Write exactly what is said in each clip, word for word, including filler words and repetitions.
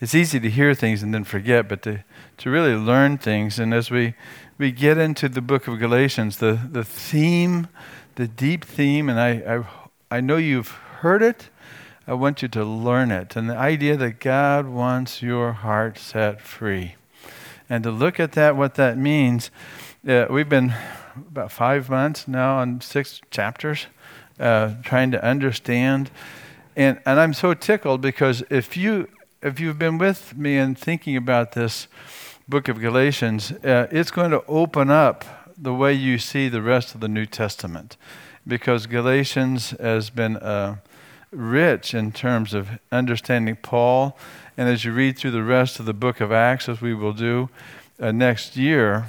it's easy to hear things and then forget, but to, to really learn things. And as we, we get into the book of Galatians, the, the theme, the deep theme, and I, I I know you've heard it, I want you to learn it. And the idea that God wants your heart set free. And to look at that, what that means, uh, we've been about five months now on six chapters, uh, trying to understand. And and I'm so tickled because if you if you've been with me in thinking about this book of Galatians, uh, it's going to open up the way you see the rest of the New Testament, because Galatians has been uh, rich in terms of understanding Paul. And as you read through the rest of the book of Acts, as we will do uh, next year,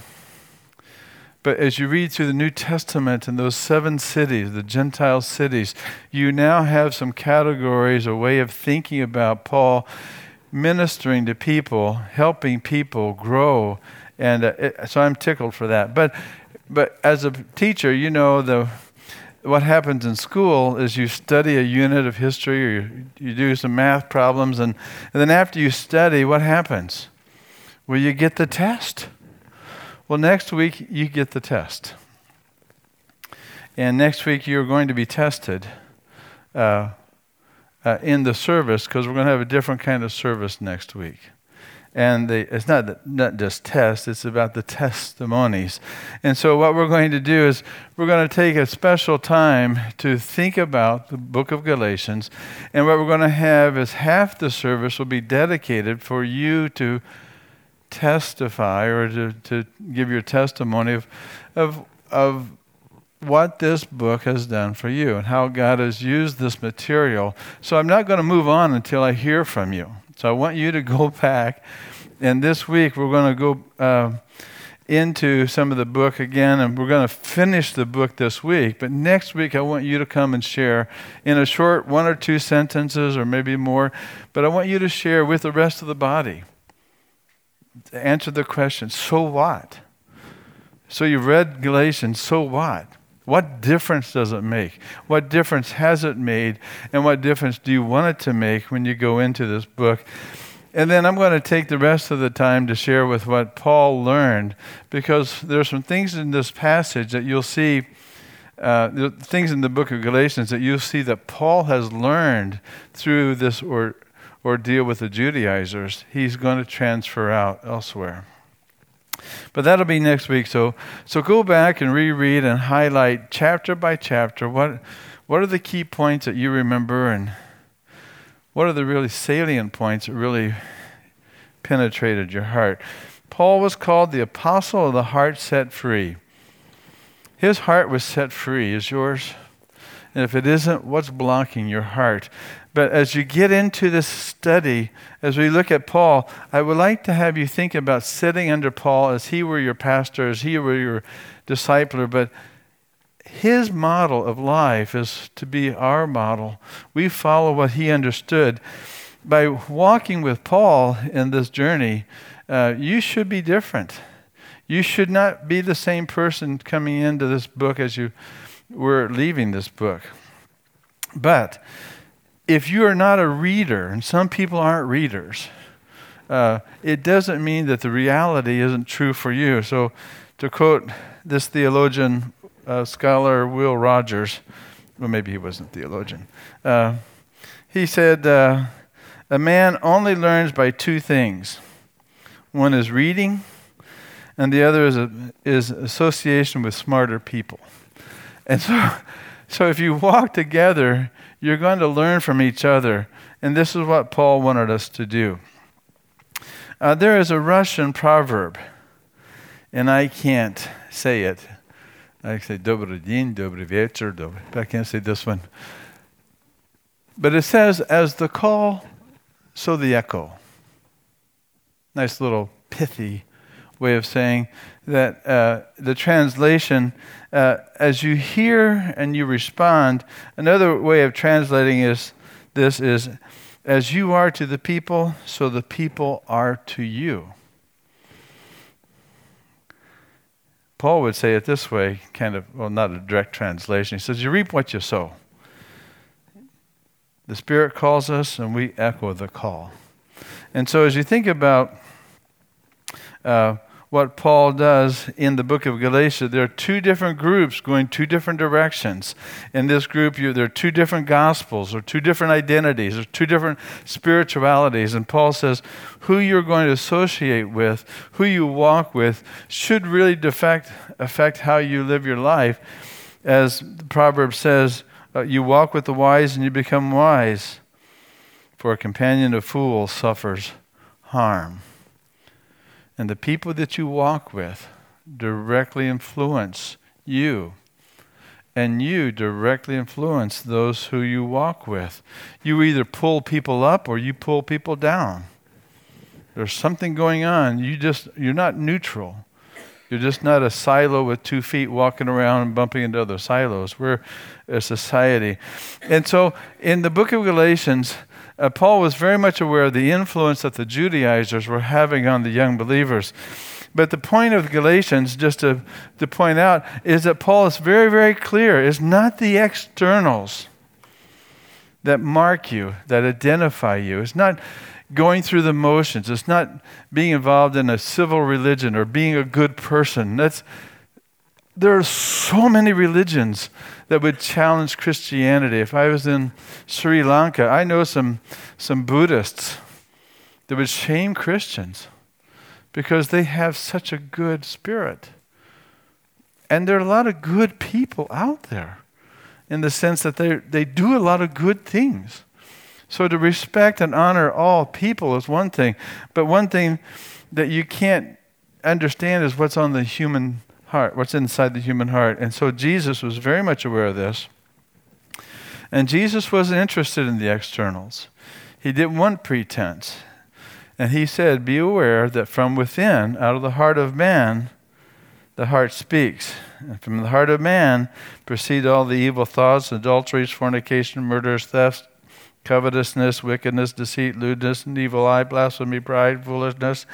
but as you read through the New Testament and those seven cities, the Gentile cities, you now have some categories, a way of thinking about Paul ministering to people, helping people grow. And uh, it, so I'm tickled for that. But but as a teacher, you know, the what happens in school is you study a unit of history, or you, you do some math problems, and, and then after you study, what happens? Well, you get the test. Well, next week, you get the test. And next week, you're going to be tested uh, uh, in the service, because we're going to have a different kind of service next week. And the, it's not not just tests, it's about the testimonies. And so what we're going to do is we're going to take a special time to think about the book of Galatians. And what we're going to have is half the service will be dedicated for you to testify, or to, to give your testimony of, of, of what this book has done for you and how God has used this material. So I'm not going to move on until I hear from you. So I want you to go back, and this week we're going to go uh, into some of the book again, and we're going to finish the book this week. But next week I want you to come and share in a short one or two sentences, or maybe more, but I want you to share with the rest of the body. Answer the question, so what? So you read Galatians, so what? What difference does it make? What difference has it made? And what difference do you want it to make when you go into this book? And then I'm going to take the rest of the time to share with what Paul learned, because there are some things in this passage that you'll see, uh, there are things in the book of Galatians that you'll see that Paul has learned through this or ordeal with the Judaizers. He's going to transfer out elsewhere. But that'll be next week. So so go back and reread and highlight chapter by chapter. What what are the key points that you remember, and what are the really salient points that really penetrated your heart? Paul was called the apostle of the heart set free. His heart was set free. Is yours? And if it isn't, what's blocking your heart? But as you get into this study, as we look at Paul, I would like to have you think about sitting under Paul as he were your pastor, as he were your discipler. But his model of life is to be our model. We follow what he understood. By walking with Paul in this journey, uh, you should be different. You should not be the same person coming into this book as you were leaving this book. But if you are not a reader, and some people aren't readers, uh, it doesn't mean that the reality isn't true for you. So to quote this theologian, uh, scholar Will Rogers, well, maybe he wasn't a theologian, uh, he said, uh, a man only learns by two things. One is reading, and the other is, a, is association with smarter people. And so, so if you walk together, you're going to learn from each other. And this is what Paul wanted us to do. Uh, there is a Russian proverb, and I can't say it. I say, Dobry din, dobry vechor, dobry. But I can't say this one. But it says, as the call, so the echo. Nice little pithy way of saying that uh, the translation, uh, as you hear and you respond. Another way of translating is this is, as you are to the people, so the people are to you. Paul would say it this way, kind of, well, not a direct translation. He says, you reap what you sow. The Spirit calls us, and we echo the call. And so as you think about uh, what Paul does in the book of Galatians, there are two different groups going two different directions. In this group, you, there are two different gospels or two different identities or two different spiritualities. And Paul says who you're going to associate with, who you walk with, should really defect, affect how you live your life. As the proverb says, uh, you walk with the wise and you become wise, for a companion of fools suffers harm. And the people that you walk with directly influence you. And you directly influence those who you walk with. You either pull people up or you pull people down. There's something going on. You just, you're not neutral. You're just not a silo with two feet walking around and bumping into other silos. We're a society. And so in the book of Galatians, Uh, Paul was very much aware of the influence that the Judaizers were having on the young believers. But the point of Galatians, just to, to point out, is that Paul is very, very clear. It's not the externals that mark you, that identify you. It's not going through the motions. It's not being involved in a civil religion or being a good person. That's, there are so many religions that would challenge Christianity. If I was in Sri Lanka, I know some some Buddhists that would shame Christians because they have such a good spirit. And there are a lot of good people out there in the sense that they they do a lot of good things. So to respect and honor all people is one thing. But one thing that you can't understand is what's on the human heart, what's inside the human heart. And so Jesus was very much aware of this. And Jesus wasn't interested in the externals. He didn't want pretense. And he said, be aware that from within, out of the heart of man, the heart speaks. And from the heart of man proceed all the evil thoughts, adulteries, fornication, murders, thefts, covetousness, wickedness, deceit, lewdness, an evil eye, blasphemy, pride, foolishness.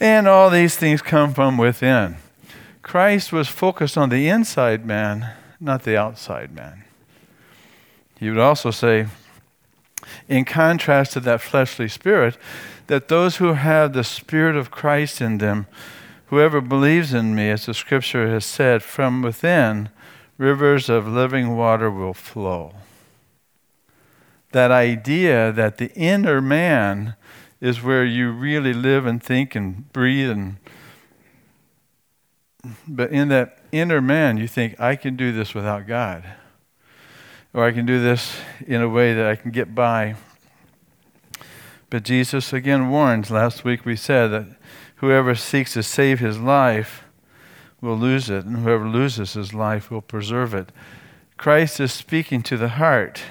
And all these things come from within. Christ was focused on the inside man, not the outside man. He would also say, in contrast to that fleshly spirit, that those who have the Spirit of Christ in them, whoever believes in me, as the Scripture has said, from within, rivers of living water will flow. That idea that the inner man is where you really live and think and breathe and But in that inner man, you think, I can do this without God. Or I can do this in a way that I can get by. But Jesus again warns, last week we said, that whoever seeks to save his life will lose it, and whoever loses his life will preserve it. Christ is speaking to the heart.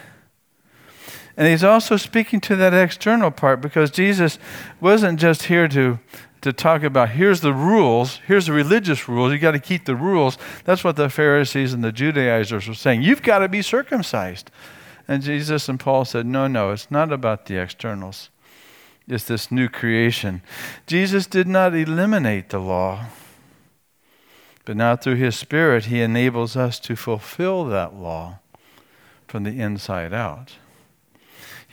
And he's also speaking to that external part, because Jesus wasn't just here to... to talk about, here's the rules, here's the religious rules, you got to keep the rules. That's what the Pharisees and the Judaizers were saying. You've got to be circumcised. And Jesus and Paul said, no, no, it's not about the externals. It's this new creation. Jesus did not eliminate the law, but now through his Spirit, he enables us to fulfill that law from the inside out.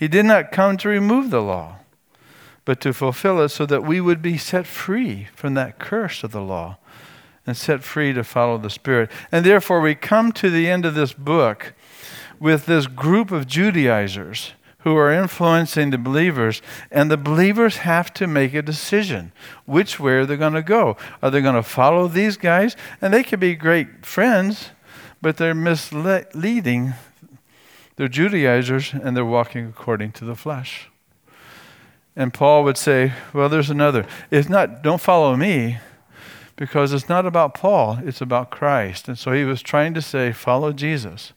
He did not come to remove the law, but to fulfill it so that we would be set free from that curse of the law and set free to follow the Spirit. And therefore, we come to the end of this book with this group of Judaizers who are influencing the believers, and the believers have to make a decision which way are they going to go. Are they going to follow these guys? And they could be great friends, but they're misleading their Judaizers, and they're walking according to the flesh. And Paul would say, well, there's another. It's not, don't follow me, because it's not about Paul, it's about Christ. And so he was trying to say, follow Jesus,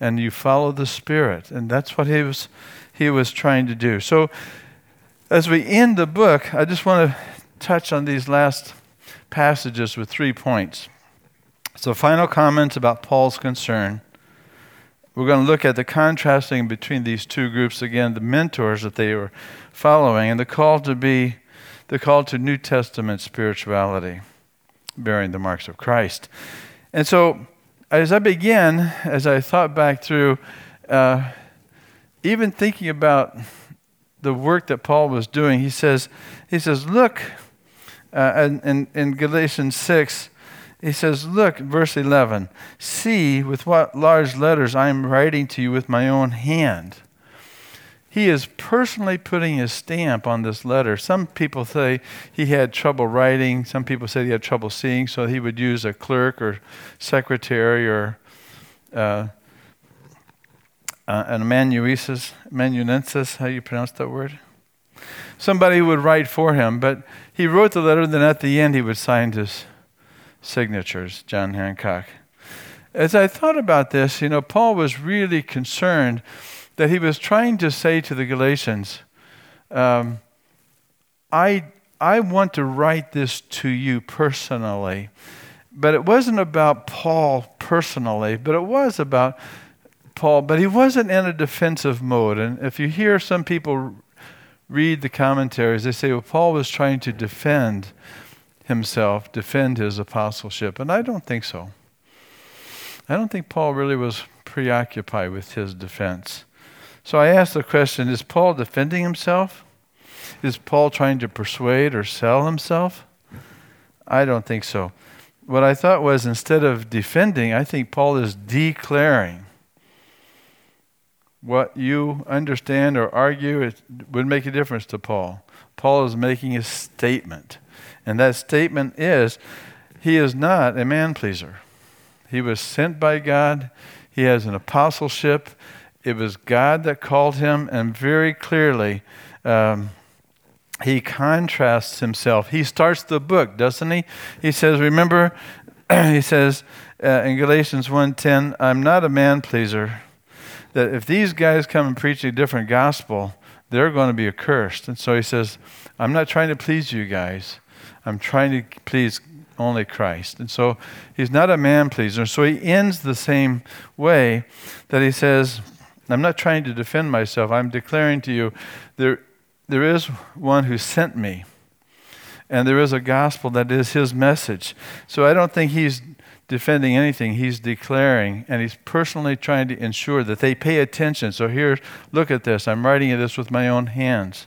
and you follow the Spirit. And that's what he was he was trying to do. So as we end the book, I just want to touch on these last passages with three points. So final comments about Paul's concern. We're going to look at the contrasting between these two groups again, the mentors that they were following, and the call to be, the call to New Testament spirituality, bearing the marks of Christ. And so, as I began, as I thought back through, uh, even thinking about the work that Paul was doing. He says, he says, look, uh, in, in Galatians six, he says, look, verse eleven, see with what large letters I am writing to you with my own hand. He is personally putting his stamp on this letter. Some people say he had trouble writing. Some people say he had trouble seeing, so he would use a clerk or secretary or uh, uh, an amanuensis, amanuensis, how you pronounce that word? Somebody would write for him, but he wrote the letter, then at the end he would sign his signatures, John Hancock. As I thought about this, you know, Paul was really concerned that he was trying to say to the Galatians, um, I I want to write this to you personally. But it wasn't about Paul personally, but it was about Paul. But he wasn't in a defensive mode. And if you hear some people read the commentaries, they say, well, Paul was trying to defend himself, defend his apostleship. And I don't think so. I don't think Paul really was preoccupied with his defense. So I asked the question, is Paul defending himself? Is Paul trying to persuade or sell himself? I don't think so. What I thought was, instead of defending, I think Paul is declaring. What you understand or argue, it would make a difference to Paul. Paul is making a statement. And that statement is, he is not a man-pleaser. He was sent by God. He has an apostleship. It was God that called him, and very clearly um, he contrasts himself. He starts the book, doesn't he? He says, remember, he says uh, in Galatians one ten, I'm not a man-pleaser, that if these guys come and preach a different gospel, they're going to be accursed. And so he says, I'm not trying to please you guys. I'm trying to please only Christ. And so he's not a man-pleaser. So he ends the same way, that he says, I'm not trying to defend myself. I'm declaring to you, there, there is one who sent me. And there is a gospel that is his message. So I don't think he's defending anything. He's declaring, and he's personally trying to ensure that they pay attention. So here, look at this. I'm writing this with my own hands.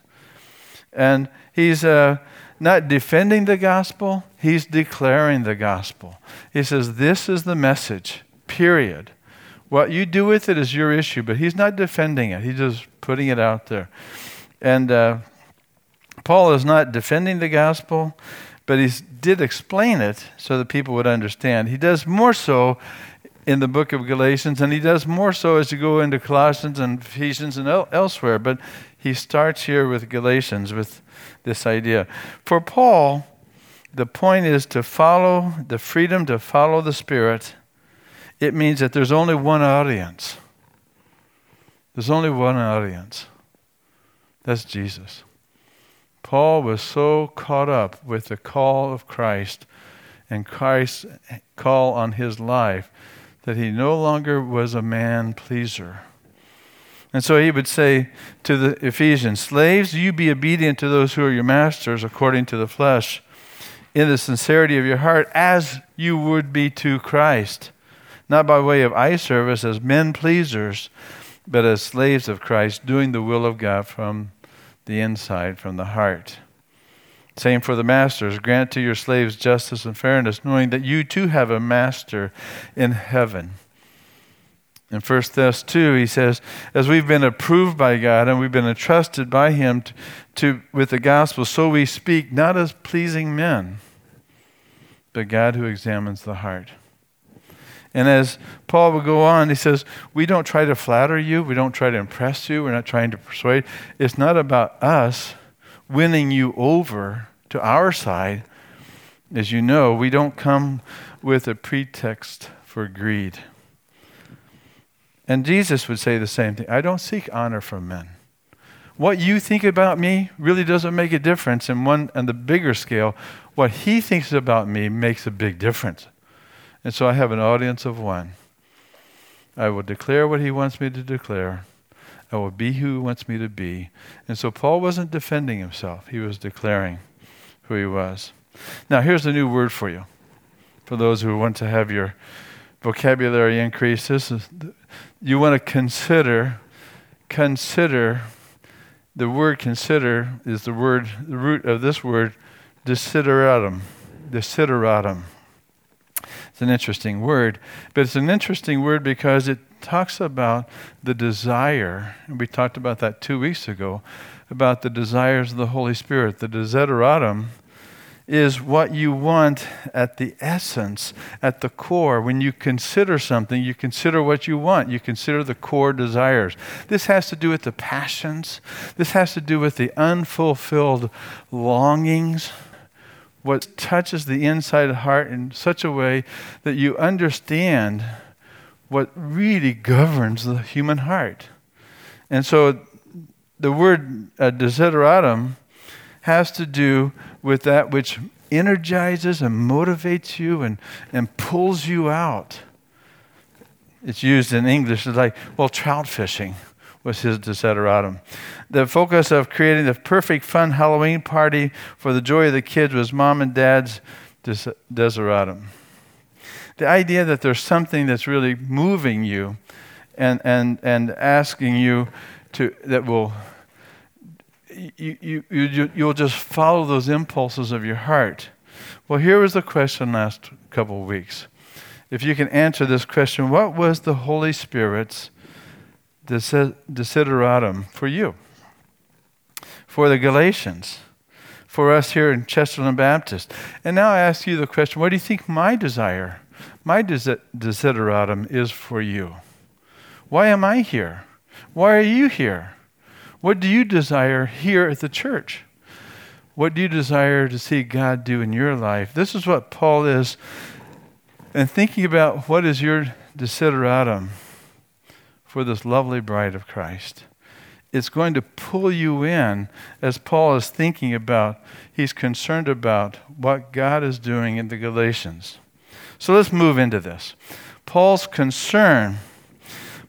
And he's... Uh, Not defending the gospel, he's declaring the gospel. He says, this is the message, period. What you do with it is your issue, but he's not defending it. He's just putting it out there. And uh, Paul is not defending the gospel, but he did explain it so that people would understand. He does more so in the book of Galatians, and he does more so as you go into Colossians and Ephesians and el- elsewhere, but he starts here with Galatians, with this idea. For Paul, the point is to follow, the freedom to follow the Spirit. It means that there's only one audience. There's only one audience. That's Jesus. Paul was so caught up with the call of Christ and Christ's call on his life that he no longer was a man pleaser. And so he would say to the Ephesians, slaves, you be obedient to those who are your masters according to the flesh, in the sincerity of your heart, as you would be to Christ, not by way of eye service as men pleasers, but as slaves of Christ, doing the will of God from the inside, from the heart. Same for the masters, grant to your slaves justice and fairness, knowing that you too have a master in heaven. In First Thess two, he says, as we've been approved by God and we've been entrusted by him to, to with the gospel, so we speak not as pleasing men, but God who examines the heart. And as Paul will go on, he says, we don't try to flatter you. We don't try to impress you. We're not trying to persuade. It's not about us winning you over to our side. As you know, we don't come with a pretext for greed. And Jesus would say the same thing. I don't seek honor from men. What you think about me really doesn't make a difference. In one, on the bigger scale, what he thinks about me makes a big difference. And so I have an audience of one. I will declare what he wants me to declare. I will be who he wants me to be. And so Paul wasn't defending himself. He was declaring who he was. Now here's a new word for you. For those who want to have your vocabulary increase, this is... You want to consider, consider The word consider is the word, the root of this word, desideratum. Desideratum. It's an interesting word, but it's an interesting word because it talks about the desire, and we talked about that two weeks ago, about the desires of the Holy Spirit. The desideratum is what you want at the essence, at the core. When you consider something, you consider what you want. You consider the core desires. This has to do with the passions. This has to do with the unfulfilled longings. What touches the inside heart in such a way that you understand what really governs the human heart. And so the word uh, desideratum has to do with that which energizes and motivates you and, and pulls you out. It's used in English as like, well, trout fishing was his desideratum. The focus of creating the perfect fun Halloween party for the joy of the kids was mom and dad's des- desideratum. The idea that there's something that's really moving you and and, and asking you to, that will, you, you, you, you'll just follow those impulses of your heart. Well, here was the question last couple of weeks. If you can answer this question, what was the Holy Spirit's desideratum for you? For the Galatians? For us here in Chesterland Baptist? And now I ask you the question, what do you think my desire My des- desideratum is for you? Why am I here? Why are you here? What do you desire here at the church? What do you desire to see God do in your life? This is what Paul is. And thinking about what is your desideratum for this lovely bride of Christ. It's going to pull you in as Paul is thinking about, he's concerned about what God is doing in the Galatians. So let's move into this. Paul's concern,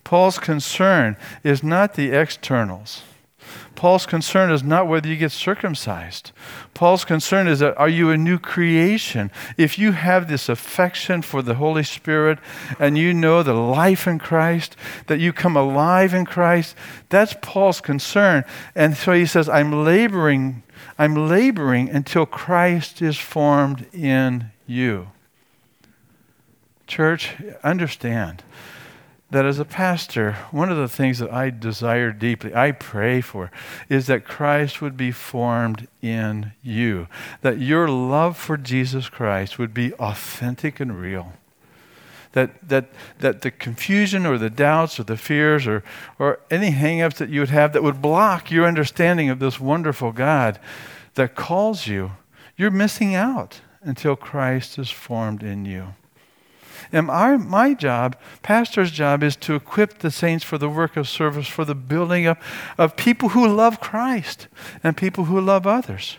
Paul's concern is not the externals. Paul's concern is not whether you get circumcised. Paul's concern is that are you a new creation? If you have this affection for the Holy Spirit and you know the life in Christ, that you come alive in Christ, that's Paul's concern. And so he says, I'm laboring, I'm laboring until Christ is formed in you. Church, understand that as a pastor, one of the things that I desire deeply, I pray for, is that Christ would be formed in you, that your love for Jesus Christ would be authentic and real, that that that the confusion or the doubts or the fears or, or any hang-ups that you would have that would block your understanding of this wonderful God that calls you, you're missing out until Christ is formed in you. And our, my job, pastor's job, is to equip the saints for the work of service, for the building up of people who love Christ and people who love others.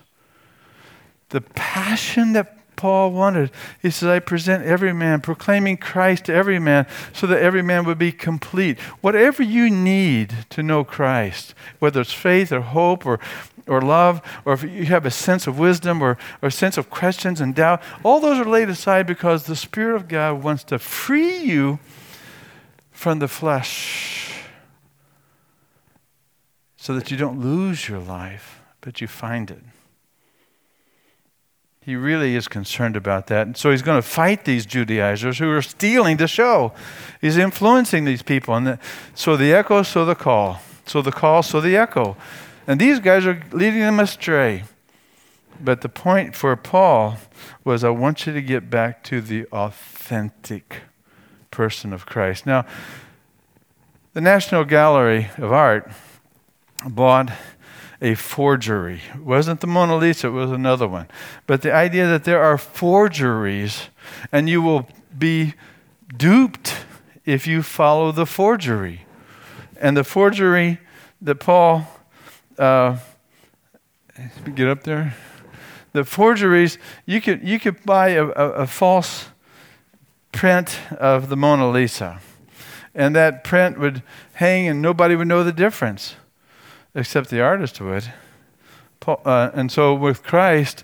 The passion that Paul wanted, he says, I present every man, proclaiming Christ to every man, so that every man would be complete. Whatever you need to know Christ, whether it's faith or hope or or love, or if you have a sense of wisdom or a sense of questions and doubt, all those are laid aside because the Spirit of God wants to free you from the flesh so that you don't lose your life, but you find it. He really is concerned about that. And so he's going to fight these Judaizers who are stealing the show. He's influencing these people. And the, so the echo, so the call. So the call, so the echo. And these guys are leading them astray. But the point for Paul was, I want you to get back to the authentic person of Christ. Now, the National Gallery of Art bought a forgery. It wasn't the Mona Lisa, it was another one. But the idea that there are forgeries and you will be duped if you follow the forgery. And the forgery that Paul... Uh, get up there. The forgeries, you could you could buy a, a, a false print of the Mona Lisa, and that print would hang, and nobody would know the difference, except the artist would. Paul, uh, and so with Christ,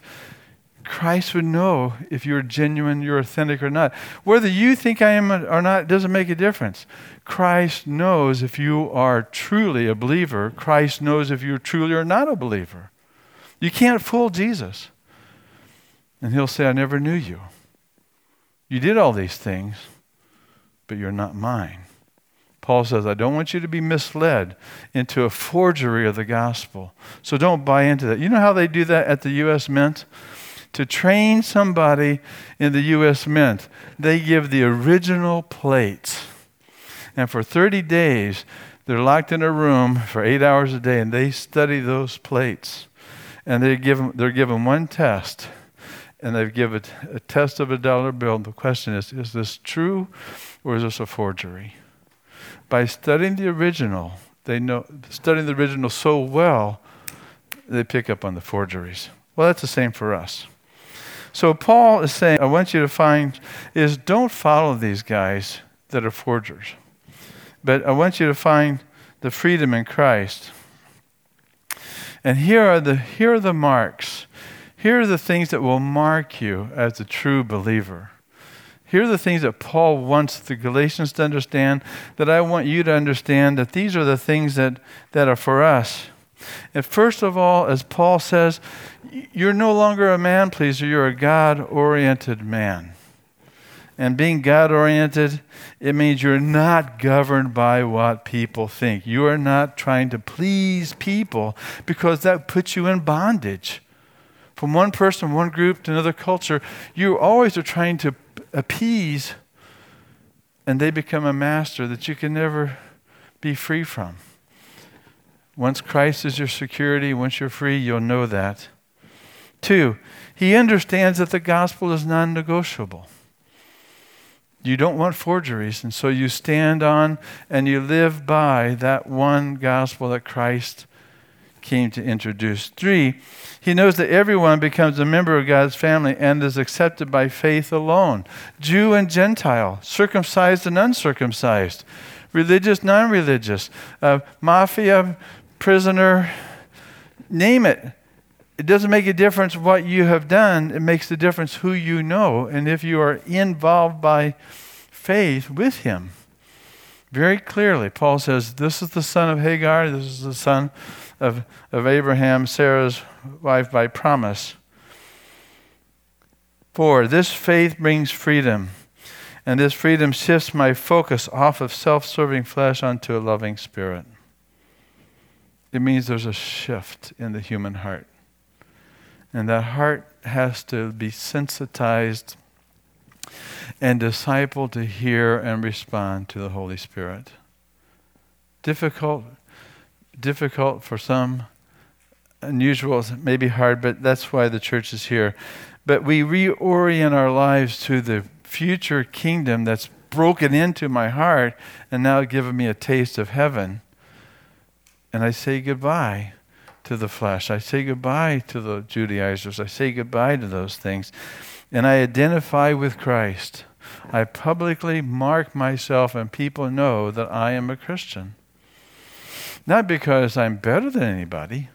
Christ would know if you're genuine, you're authentic or not. Whether you think I am or not, it doesn't make a difference. Christ knows if you are truly a believer. Christ knows if you're truly or not a believer. You can't fool Jesus. And he'll say, I never knew you. You did all these things, but you're not mine. Paul says, I don't want you to be misled into a forgery of the gospel. So don't buy into that. You know how they do that at the U S Mint? To train somebody in the U S Mint, they give the original plates. And for thirty days, they're locked in a room for eight hours a day, and they study those plates. And they give them, they're given one test. And they give a, a test of a dollar bill. And the question is, is this true or is this a forgery? By studying the original, they know studying the original so well, they pick up on the forgeries. Well, that's the same for us. So Paul is saying, I want you to find, is don't follow these guys that are forgers. But I want you to find the freedom in Christ. And here are the here are the marks. Here are the things that will mark you as a true believer. Here are the things that Paul wants the Galatians to understand, that I want you to understand, that these are the things that, that are for us. And first of all, as Paul says, you're no longer a man pleaser, you're a God-oriented man. And being God-oriented, it means you're not governed by what people think. You are not trying to please people because that puts you in bondage. From one person, one group to another culture, you always are trying to appease, and they become a master that you can never be free from. Once Christ is your security, once you're free, you'll know that. Two, he understands that the gospel is non-negotiable. You don't want forgeries, and so you stand on and you live by that one gospel that Christ came to introduce. Three, he knows that everyone becomes a member of God's family and is accepted by faith alone. Jew and Gentile, circumcised and uncircumcised, religious, non-religious, uh, mafia, prisoner, name it. It doesn't make a difference what you have done. It makes the difference who you know and if you are involved by faith with him. Very clearly, Paul says, this is the son of Hagar, this is the son of, of Abraham, Sarah's wife by promise. Four, this faith brings freedom, and this freedom shifts my focus off of self-serving flesh onto a loving spirit. It means there's a shift in the human heart, and that heart has to be sensitized and disciple to hear and respond to the Holy Spirit. Difficult, difficult for some, unusual, maybe hard, but that's why the church is here. But we reorient our lives to the future kingdom that's broken into my heart and now given me a taste of heaven. And I say goodbye to the flesh. I say goodbye to the Judaizers. I say goodbye to those things. And I identify with Christ. I publicly mark myself, and people know that I am a Christian. Not because I'm better than anybody.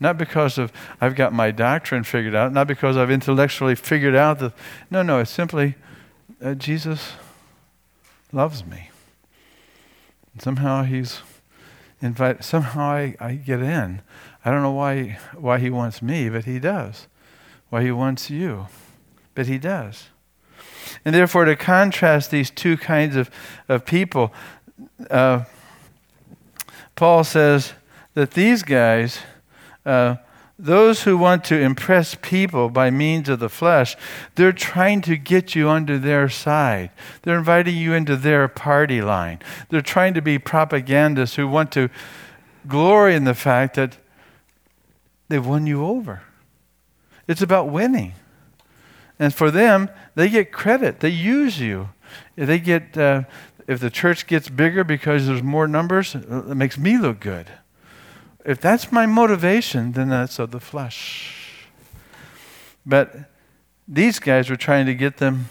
Not because of I've got my doctrine figured out. Not because I've intellectually figured out the. No, no, it's simply uh, Jesus loves me. And somehow he's invited. Somehow I, I get in. I don't know why why he wants me, but he does. Why he wants you. But he does. And therefore, to contrast these two kinds of, of people, uh, Paul says that these guys, uh, those who want to impress people by means of the flesh, they're trying to get you onto their side. They're inviting you into their party line. They're trying to be propagandists who want to glory in the fact that they've won you over. It's about winning. And for them, they get credit. They use you. They get uh, if the church gets bigger because there's more numbers, it makes me look good. If that's my motivation, then that's of the flesh. But these guys were trying to get them,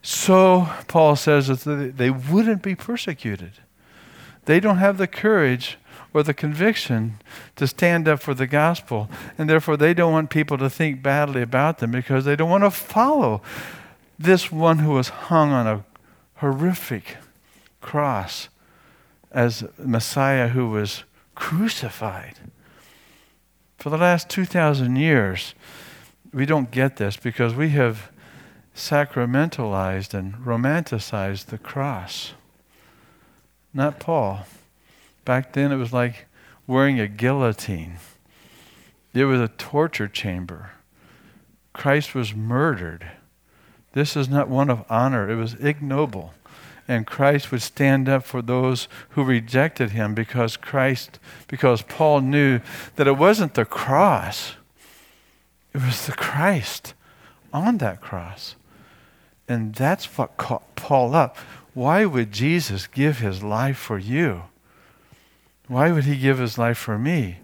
so Paul says that they wouldn't be persecuted. They don't have the courage with a conviction to stand up for the gospel. And therefore, they don't want people to think badly about them because they don't want to follow this one who was hung on a horrific cross as Messiah who was crucified. For the last two thousand years, we don't get this because we have sacramentalized and romanticized the cross. Not Paul. Back then it was like wearing a guillotine. It was a torture chamber. Christ was murdered. This is not one of honor. It was ignoble. And Christ would stand up for those who rejected him because Christ, because Paul knew that it wasn't the cross. It was the Christ on that cross. And that's what caught Paul up. Why would Jesus give his life for you? Why would he give his life for me?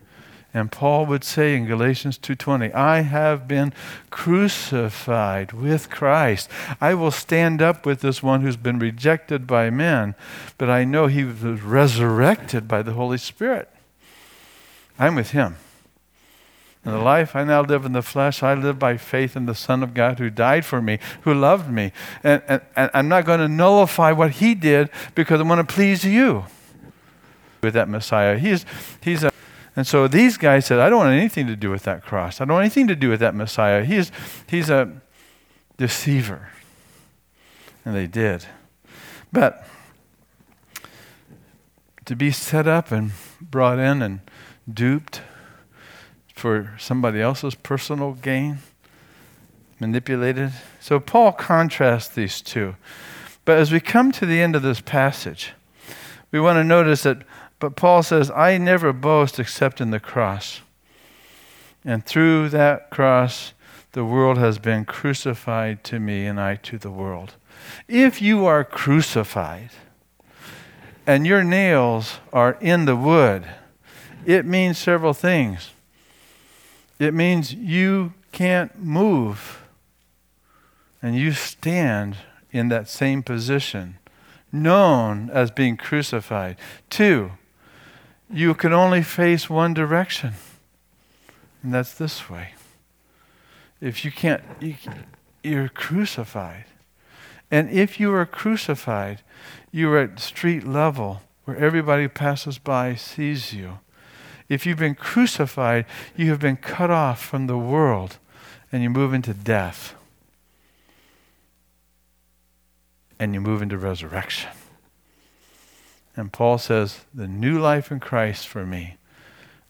And Paul would say in Galatians two twenty, I have been crucified with Christ. I will stand up with this one who's been rejected by men, but I know he was resurrected by the Holy Spirit. I'm with him. In the life I now live in the flesh, I live by faith in the Son of God who died for me, who loved me. And, and, and I'm not going to nullify what he did because I want to please you with that Messiah. He's, he's a, and so these guys said, I don't want anything to do with that cross. I don't want anything to do with that Messiah. He's, he's a deceiver. And they did. But to be set up and brought in and duped for somebody else's personal gain, manipulated. So Paul contrasts these two. But as we come to the end of this passage, we want to notice that, but Paul says, I never boast except in the cross. And through that cross, the world has been crucified to me and I to the world. If you are crucified and your nails are in the wood, it means several things. It means you can't move and you stand in that same position, known as being crucified. Two, you can only face one direction, and that's this way. If you can't, you, you're crucified. And if you are crucified, you're at street level where everybody passes by sees you. If you've been crucified, you have been cut off from the world and you move into death. And you move into resurrection. And Paul says, the new life in Christ for me.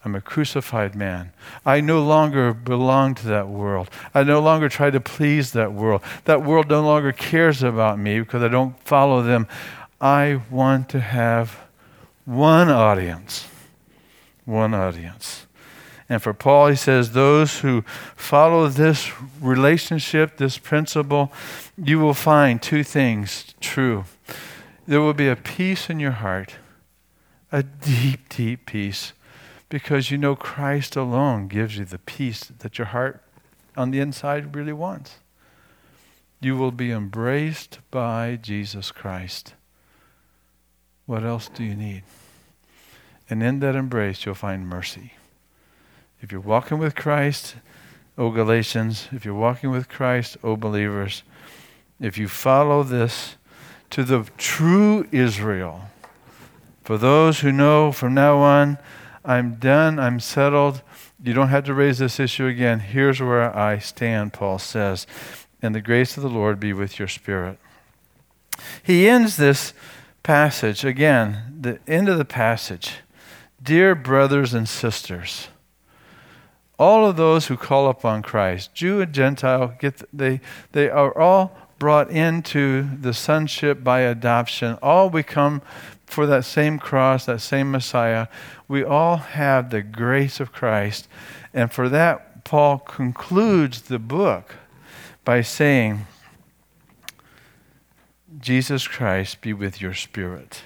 I'm a crucified man. I no longer belong to that world. I no longer try to please that world. That world no longer cares about me because I don't follow them. I want to have one audience. One audience. And for Paul, he says, those who follow this relationship, this principle, you will find two things true. There will be a peace in your heart, a deep, deep peace, because you know Christ alone gives you the peace that your heart on the inside really wants. You will be embraced by Jesus Christ. What else do you need? And in that embrace, you'll find mercy. If you're walking with Christ, O Galatians, if you're walking with Christ, O believers, if you follow this to the true Israel, for those who know from now on, I'm done, I'm settled, you don't have to raise this issue again. Here's where I stand, Paul says, and the grace of the Lord be with your spirit. He ends this passage, again, the end of the passage. Dear brothers and sisters, all of those who call upon Christ, Jew and Gentile, get they they are all brought into the sonship by adoption. All we come for that same cross, that same Messiah. We all have the grace of Christ. And for that, Paul concludes the book by saying, Jesus Christ be with your spirit.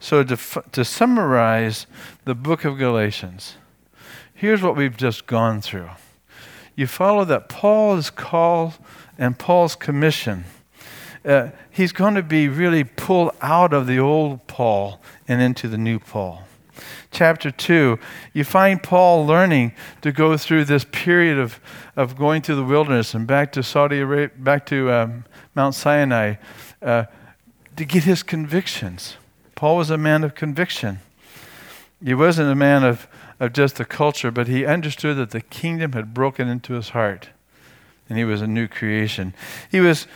So to, to summarize the book of Galatians, here's what we've just gone through. You follow that Paul's call and Paul's commission. Uh, he's going to be really pulled out of the old Paul and into the new Paul. chapter two, you find Paul learning to go through this period of, of going through the wilderness and back to Saudi Arabia, back to um, Mount Sinai, uh, to get his convictions. Paul was a man of conviction. He wasn't a man of, of just the culture, but he understood that the kingdom had broken into his heart, and he was a new creation. He was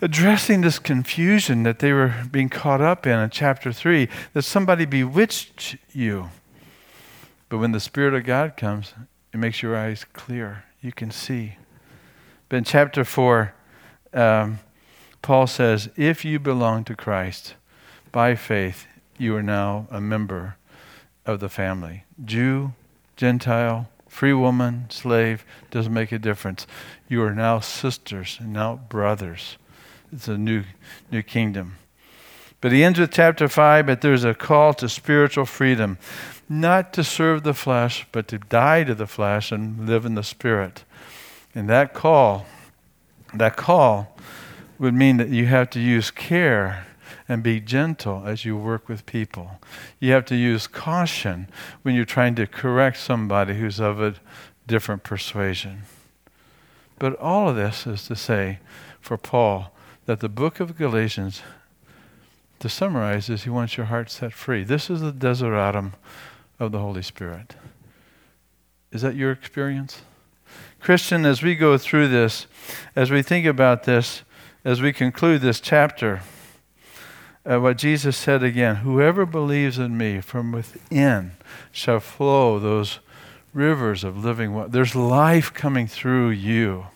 addressing this confusion that they were being caught up in in chapter three, that somebody bewitched you. But when the Spirit of God comes, it makes your eyes clear. You can see. But in chapter four, um, Paul says, if you belong to Christ by faith, you are now a member of the family. Jew, Gentile, free woman, slave, doesn't make a difference. You are now sisters and now brothers. It's a new new kingdom. But he ends with chapter five, but there's a call to spiritual freedom. Not to serve the flesh, but to die to the flesh and live in the Spirit. And that call, that call would mean that you have to use care and be gentle as you work with people. You have to use caution when you're trying to correct somebody who's of a different persuasion. But all of this is to say, for Paul, that the book of Galatians, to summarize, is he wants your heart set free. This is the desideratum of the Holy Spirit. Is that your experience? Christian, as we go through this, as we think about this, as we conclude this chapter, uh, what Jesus said again, whoever believes in me from within shall flow those rivers of living water. There's life coming through you.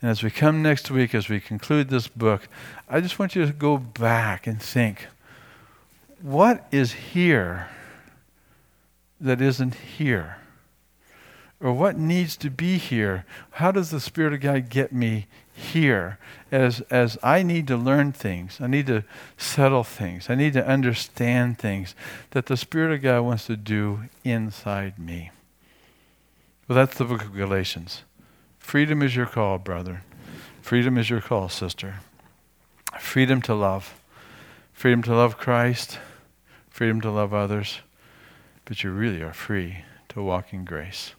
And as we come next week, as we conclude this book, I just want you to go back and think, what is here that isn't here? Or what needs to be here? How does the Spirit of God get me here? As as I need to learn things, I need to settle things, I need to understand things that the Spirit of God wants to do inside me. Well, that's the book of Galatians. Freedom is your call, brother. Freedom is your call, sister. Freedom to love. Freedom to love Christ. Freedom to love others. But you really are free to walk in grace.